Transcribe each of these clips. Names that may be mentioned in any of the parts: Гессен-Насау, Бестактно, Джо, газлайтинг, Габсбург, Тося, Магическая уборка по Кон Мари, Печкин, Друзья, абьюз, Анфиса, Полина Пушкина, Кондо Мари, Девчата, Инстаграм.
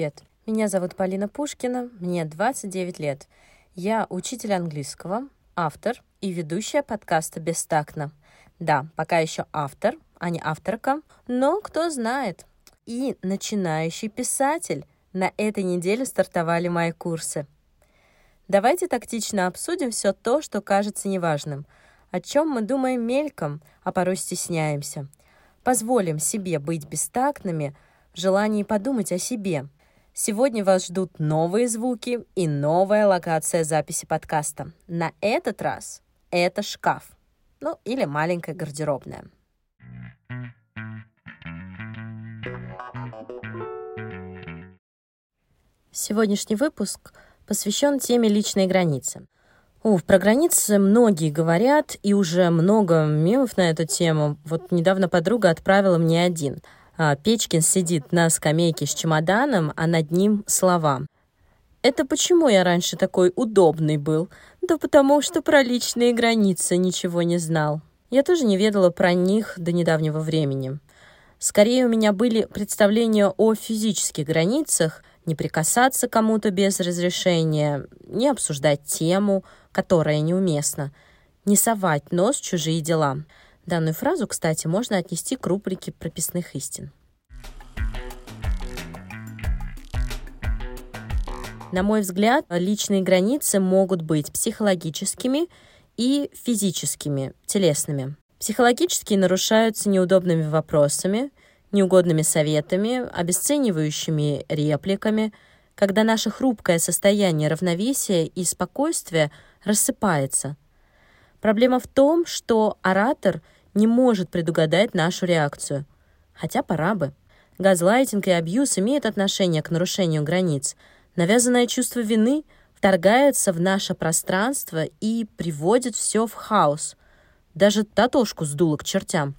Привет, меня зовут Полина Пушкина, мне 29 лет. Я учитель английского, автор и ведущая подкаста «Бестактно». Да, пока еще автор, а не авторка, но кто знает. И начинающий писатель. На этой неделе стартовали мои курсы. Давайте тактично обсудим все то, что кажется неважным, о чем мы думаем мельком, а порой стесняемся. Позволим себе быть бестактными в желании подумать о себе. Сегодня вас ждут новые звуки и новая локация записи подкаста. На этот раз это шкаф, или маленькая гардеробная. Сегодняшний выпуск посвящен теме личные границы. Про границы многие говорят, и уже много мемов на эту тему. Вот недавно подруга отправила мне один. Печкин сидит на скамейке с чемоданом, а над ним слова. «Это почему я раньше такой удобный был? Да потому что про личные границы ничего не знал». Я тоже не ведала про них до недавнего времени. Скорее у меня были представления о физических границах, не прикасаться кому-то без разрешения, не обсуждать тему, которая неуместна, не совать нос в чужие дела. Данную фразу, кстати, можно отнести к рубрике прописных истин. На мой взгляд, личные границы могут быть психологическими и физическими, телесными. Психологические нарушаются неудобными вопросами, неугодными советами, обесценивающими репликами, когда наше хрупкое состояние равновесия и спокойствия рассыпается. Проблема в том, что оратор не может предугадать нашу реакцию, хотя пора бы. Газлайтинг и абьюз имеют отношение к нарушению границ. Навязанное чувство вины вторгается в наше пространство и приводит все в хаос. Даже татошку сдуло к чертям.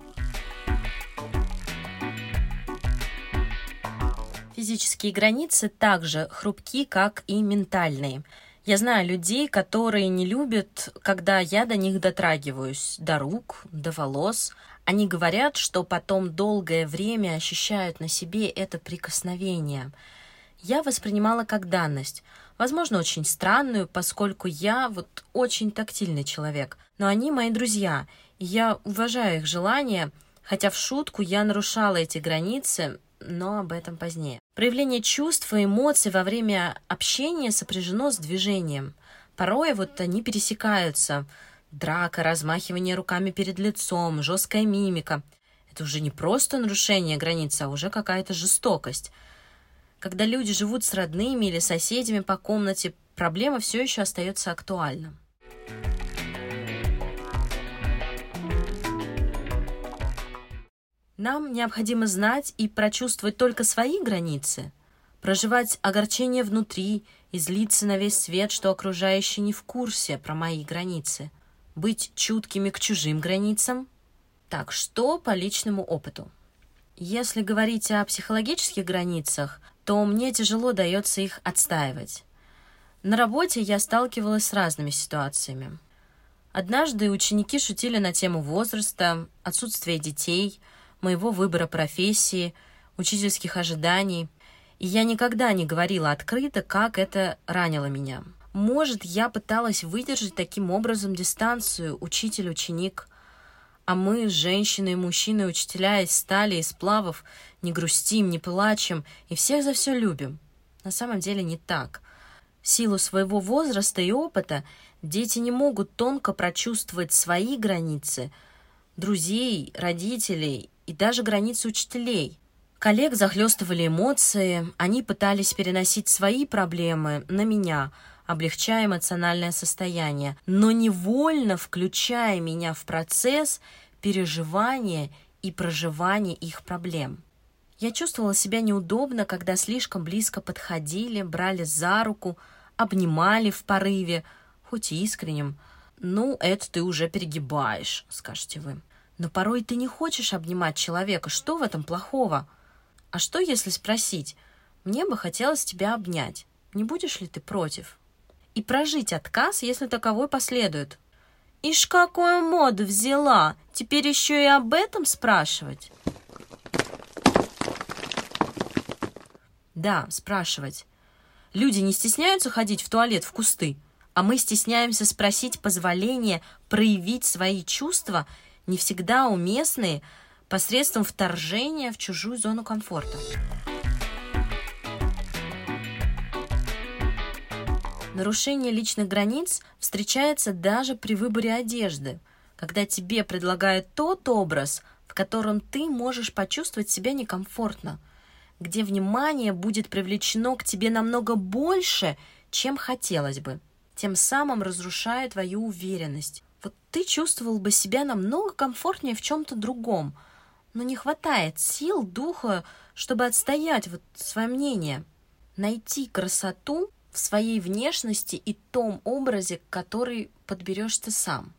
Физические границы также хрупки, как и ментальные. Я знаю людей, которые не любят, когда я до них дотрагиваюсь, до рук, до волос. Они говорят, что потом долгое время ощущают на себе это прикосновение. Я воспринимала как данность, возможно, очень странную, поскольку я очень тактильный человек. Но они мои друзья, и я уважаю их желание, хотя в шутку я нарушала эти границы, но об этом позднее. Проявление чувств и эмоций во время общения сопряжено с движением. Порой они пересекаются. Драка, размахивание руками перед лицом, жесткая мимика. Это уже не просто нарушение границ, а уже какая-то жестокость. Когда люди живут с родными или соседями по комнате, проблема все еще остается актуальна. Нам необходимо знать и прочувствовать только свои границы, проживать огорчение внутри и злиться на весь свет, что окружающие не в курсе про мои границы, быть чуткими к чужим границам. Так что по личному опыту? Если говорить о психологических границах, то мне тяжело дается их отстаивать. На работе я сталкивалась с разными ситуациями. Однажды ученики шутили на тему возраста, отсутствия детей, моего выбора профессии, учительских ожиданий. И я никогда не говорила открыто, как это ранило меня. Может, я пыталась выдержать таким образом дистанцию учитель-ученик. А мы, женщины и мужчины, учителя из стали, из сплавов, не грустим, не плачем и всех за все любим. На самом деле не так. В силу своего возраста и опыта дети не могут тонко прочувствовать свои границы, друзей, родителей и даже границы учителей. Коллег захлестывали эмоции, они пытались переносить свои проблемы на меня, облегчая эмоциональное состояние, но невольно включая меня в процесс переживания и проживания их проблем. Я чувствовала себя неудобно, когда слишком близко подходили, брали за руку, обнимали в порыве, хоть и искреннем. Это ты уже перегибаешь, скажете вы. Но порой ты не хочешь обнимать человека. Что в этом плохого? А что, если спросить? Мне бы хотелось тебя обнять. Не будешь ли ты против? И прожить отказ, если таковой последует. Ишь, какую моду взяла! Теперь еще и об этом спрашивать? Да, спрашивать. Люди не стесняются ходить в туалет в кусты, а мы стесняемся спросить позволения проявить свои чувства, не всегда уместные, посредством вторжения в чужую зону комфорта. Нарушение личных границ встречается даже при выборе одежды, когда тебе предлагают тот образ, в котором ты можешь почувствовать себя некомфортно, где внимание будет привлечено к тебе намного больше, чем хотелось бы, тем самым разрушая твою уверенность. Вот ты чувствовал бы себя намного комфортнее в чем-то другом, но не хватает сил, духа, чтобы отстоять вот свое мнение, найти красоту в своей внешности и том образе, который подберешь ты сам.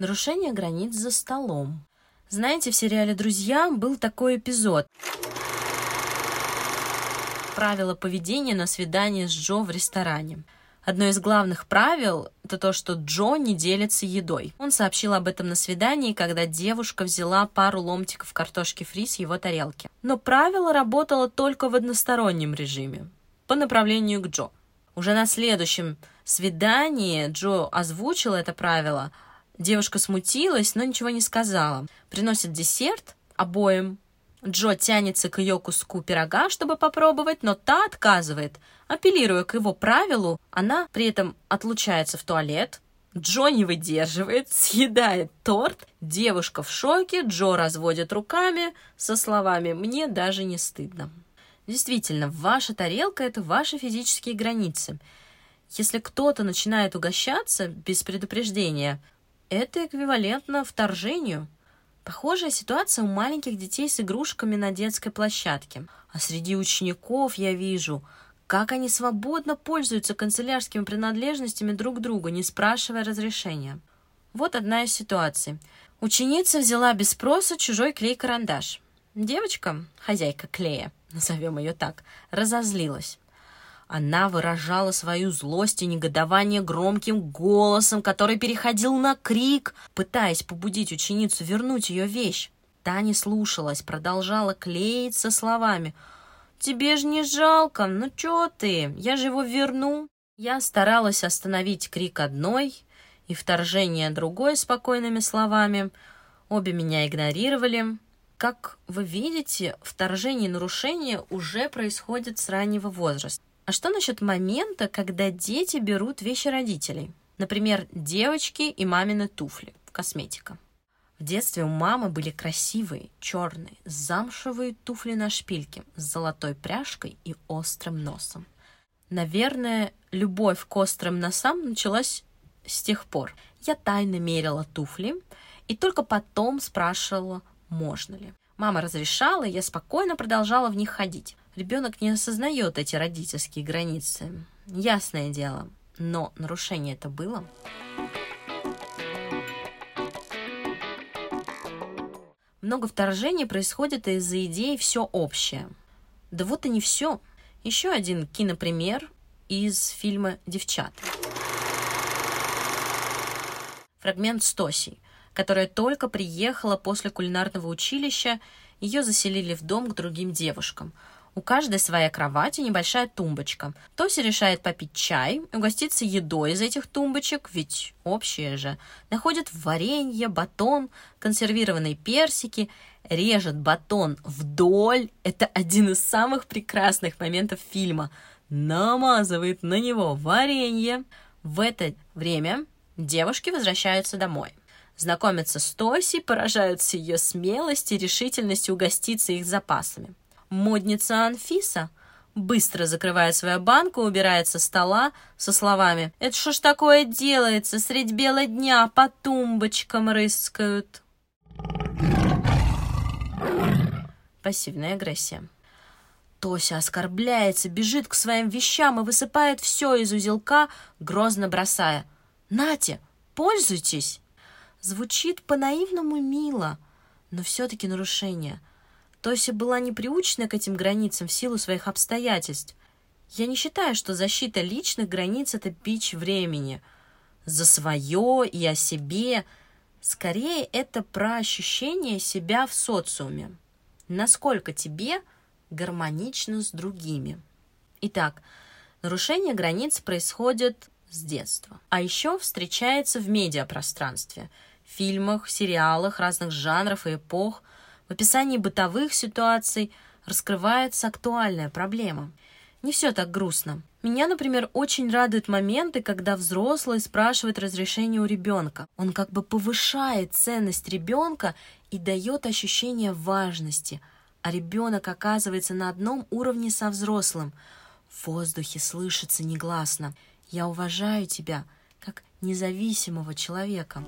Нарушение границ за столом. Знаете, в сериале «Друзья» был такой эпизод. Правила поведения на свидании с Джо в ресторане. Одно из главных правил – это то, что Джо не делится едой. Он сообщил об этом на свидании, когда девушка взяла пару ломтиков картошки фри с его тарелки. Но правило работало только в одностороннем режиме, по направлению к Джо. Уже на следующем свидании Джо озвучила это правило. Девушка смутилась, но ничего не сказала. Приносит десерт обоим. Джо тянется к ее куску пирога, чтобы попробовать, но та отказывает. Апеллируя к его правилу, она при этом отлучается в туалет. Джо не выдерживает, съедает торт. Девушка в шоке, Джо разводит руками со словами «Мне даже не стыдно». Действительно, ваша тарелка – это ваши физические границы. Если кто-то начинает угощаться без предупреждения, это эквивалентно вторжению. Похожая ситуация у маленьких детей с игрушками на детской площадке. А среди учеников я вижу, как они свободно пользуются канцелярскими принадлежностями друг друга, не спрашивая разрешения. Вот одна из ситуаций. Ученица взяла без спроса чужой клей-карандаш. Девочка, хозяйка клея, назовем ее так, разозлилась. Она выражала свою злость и негодование громким голосом, который переходил на крик, пытаясь побудить ученицу вернуть ее вещь. Та не слушалась, продолжала клеить со словами «Тебе же не жалко, ну че ты, я же его верну». Я старалась остановить крик одной и вторжение другой спокойными словами. Обе меня игнорировали. Как вы видите, вторжение и нарушение уже происходит с раннего возраста. А что насчет момента, когда дети берут вещи родителей? Например, девочки и мамины туфли, косметика. В детстве у мамы были красивые, черные, замшевые туфли на шпильке с золотой пряжкой и острым носом. Наверное, любовь к острым носам началась с тех пор. Я тайно мерила туфли и только потом спрашивала, можно ли. Мама разрешала, и я спокойно продолжала в них ходить. Ребенок не осознает эти родительские границы. Ясное дело, но нарушение это было. Много вторжений происходит из-за идеи «все общее». Да вот и не все. Еще один кинопример из фильма «Девчата». Фрагмент с Тосей, которая только приехала после кулинарного училища. Ее заселили в дом к другим девушкам. У каждой своя кровать и небольшая тумбочка. Тося решает попить чай, угоститься едой из этих тумбочек, ведь общее же. Находит варенье, батон, консервированные персики, режет батон вдоль. Это один из самых прекрасных моментов фильма. Намазывает на него варенье. В это время девушки возвращаются домой. Знакомятся с Тосей, поражаются ее смелости и решительности угоститься их запасами. Модница Анфиса быстро закрывает свою банку, убирает со стола со словами «Это что ж такое делается? Средь бела дня по тумбочкам рыскают». Пассивная агрессия. Тося оскорбляется, бежит к своим вещам и высыпает все из узелка, грозно бросая «Нате, пользуйтесь!». Звучит по-наивному мило, но все-таки нарушение. Тося была не приучена к этим границам в силу своих обстоятельств. Я не считаю, что защита личных границ – это бич времени. За свое и о себе. Скорее, это про ощущение себя в социуме. Насколько тебе гармонично с другими. Итак, нарушение границ происходит с детства. А еще встречается в медиапространстве, в фильмах, сериалах разных жанров и эпох. В описании бытовых ситуаций раскрывается актуальная проблема. Не все так грустно. Меня, например, очень радуют моменты, когда взрослый спрашивает разрешение у ребенка. Он как бы повышает ценность ребенка и дает ощущение важности. А ребенок оказывается на одном уровне со взрослым. В воздухе слышится негласно: «Я уважаю тебя как независимого человека».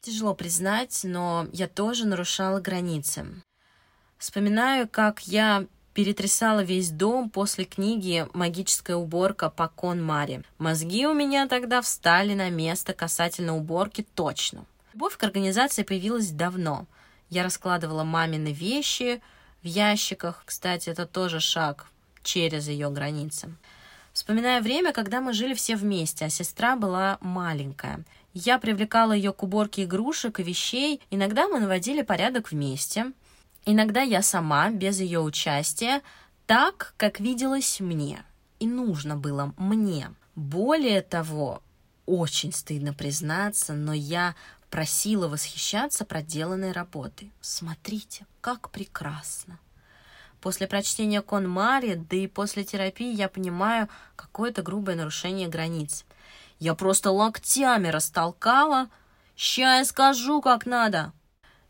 Тяжело признать, но я тоже нарушала границы. Вспоминаю, как я перетрясала весь дом после книги «Магическая уборка по Кон Мари». Мозги у меня тогда встали на место касательно уборки точно. Любовь к организации появилась давно. Я раскладывала мамины вещи в ящиках. Кстати, это тоже шаг через ее границы. Вспоминаю время, когда мы жили все вместе, а сестра была маленькая. Я привлекала ее к уборке игрушек и вещей. Иногда мы наводили порядок вместе. Иногда я сама, без ее участия, так, как виделось мне. И нужно было мне. Более того, очень стыдно признаться, но я просила восхищаться проделанной работой. Смотрите, как прекрасно. После прочтения Кон Мари, да и после терапии я понимаю какое-то грубое нарушение границ. Я просто локтями растолкала. «Ща я скажу, как надо!»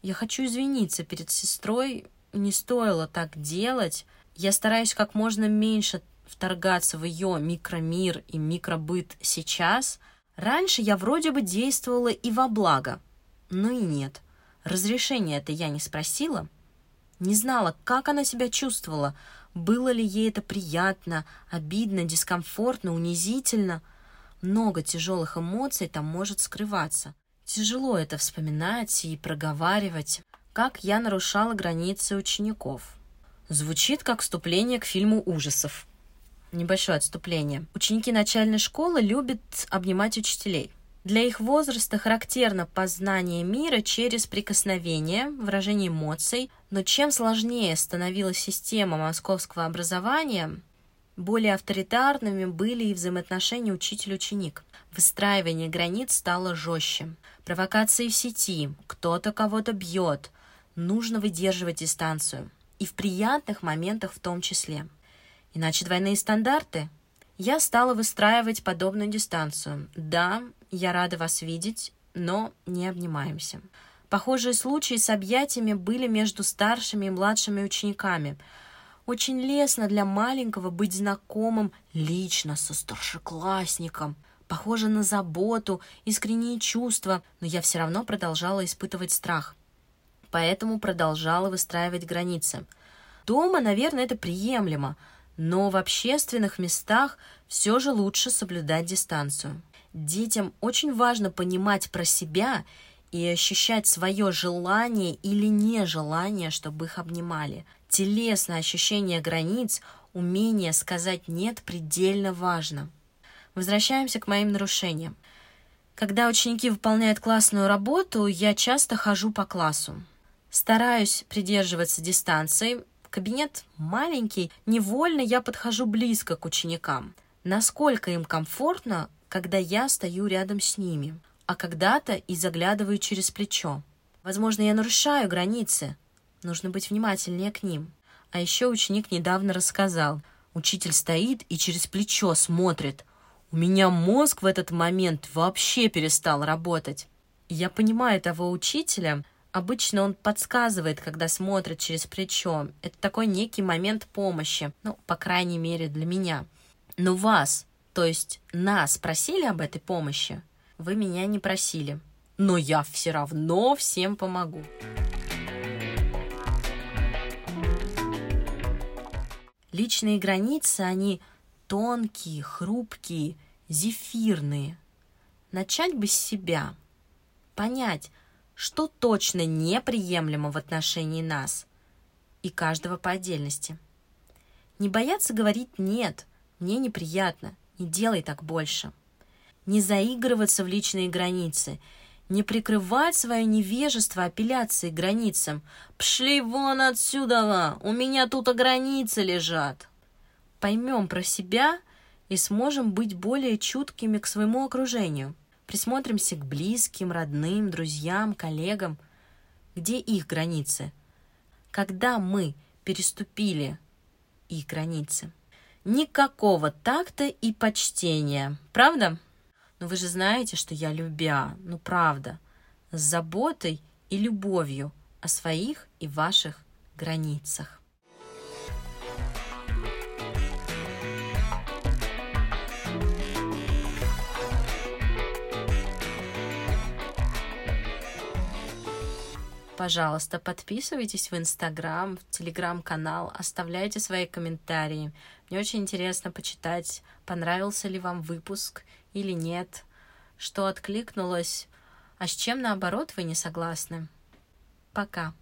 Я хочу извиниться перед сестрой, не стоило так делать. Я стараюсь как можно меньше вторгаться в ее микромир и микробыт сейчас. Раньше я вроде бы действовала и во благо, но и нет. Разрешения это я не спросила, не знала, как она себя чувствовала, было ли ей это приятно, обидно, дискомфортно, унизительно. Много тяжелых эмоций там может скрываться. Тяжело это вспоминать и проговаривать, как я нарушала границы учеников. Звучит как вступление к фильму ужасов. Небольшое отступление. Ученики начальной школы любят обнимать учителей. Для их возраста характерно познание мира через прикосновение, выражение эмоций. Но чем сложнее становилась система московского образования, более авторитарными были и взаимоотношения учитель-ученик. Выстраивание границ стало жестче. Провокации в сети, кто-то кого-то бьет. Нужно выдерживать дистанцию. И в приятных моментах в том числе. Иначе двойные стандарты. Я стала выстраивать подобную дистанцию. Да, я рада вас видеть, но не обнимаемся. Похожие случаи с объятиями были между старшими и младшими учениками. Очень лестно для маленького быть знакомым лично со старшеклассником. Похоже на заботу, искренние чувства, но я все равно продолжала испытывать страх. Поэтому продолжала выстраивать границы. Дома, наверное, это приемлемо, но в общественных местах все же лучше соблюдать дистанцию. Детям очень важно понимать про себя и ощущать свое желание или нежелание, чтобы их обнимали. Телесное ощущение границ, умение сказать «нет» предельно важно. Возвращаемся к моим нарушениям. Когда ученики выполняют классную работу, я часто хожу по классу. Стараюсь придерживаться дистанции. Кабинет маленький, невольно я подхожу близко к ученикам. Насколько им комфортно, когда я стою рядом с ними, а когда-то и заглядываю через плечо. Возможно, я нарушаю границы. Нужно быть внимательнее к ним. А еще ученик недавно рассказал. Учитель стоит и через плечо смотрит. У меня мозг в этот момент вообще перестал работать. Я понимаю того учителя. Обычно он подсказывает, когда смотрит через плечо. Это такой некий момент помощи. Ну, по крайней мере, для меня. Но вас, то есть нас, просили об этой помощи? Вы меня не просили. Но я все равно всем помогу. Личные границы, они тонкие, хрупкие, зефирные. Начать бы с себя. Понять, что точно неприемлемо в отношении нас и каждого по отдельности. Не бояться говорить «нет, мне неприятно, не делай так больше». Не заигрываться в личные границы, не прикрывать свое невежество апелляцией к границам. «Пшли вон отсюда! У меня тут границы лежат!» Поймем про себя и сможем быть более чуткими к своему окружению. Присмотримся к близким, родным, друзьям, коллегам. Где их границы? Когда мы переступили их границы? Никакого такта и почтения. Правда? Но вы же знаете, что я любя, ну правда, с заботой и любовью о своих и ваших границах. Пожалуйста, подписывайтесь в Инстаграм, в Телеграм-канал, оставляйте свои комментарии. Мне очень интересно почитать, понравился ли вам выпуск или нет, что откликнулось, а с чем, наоборот, вы не согласны. Пока!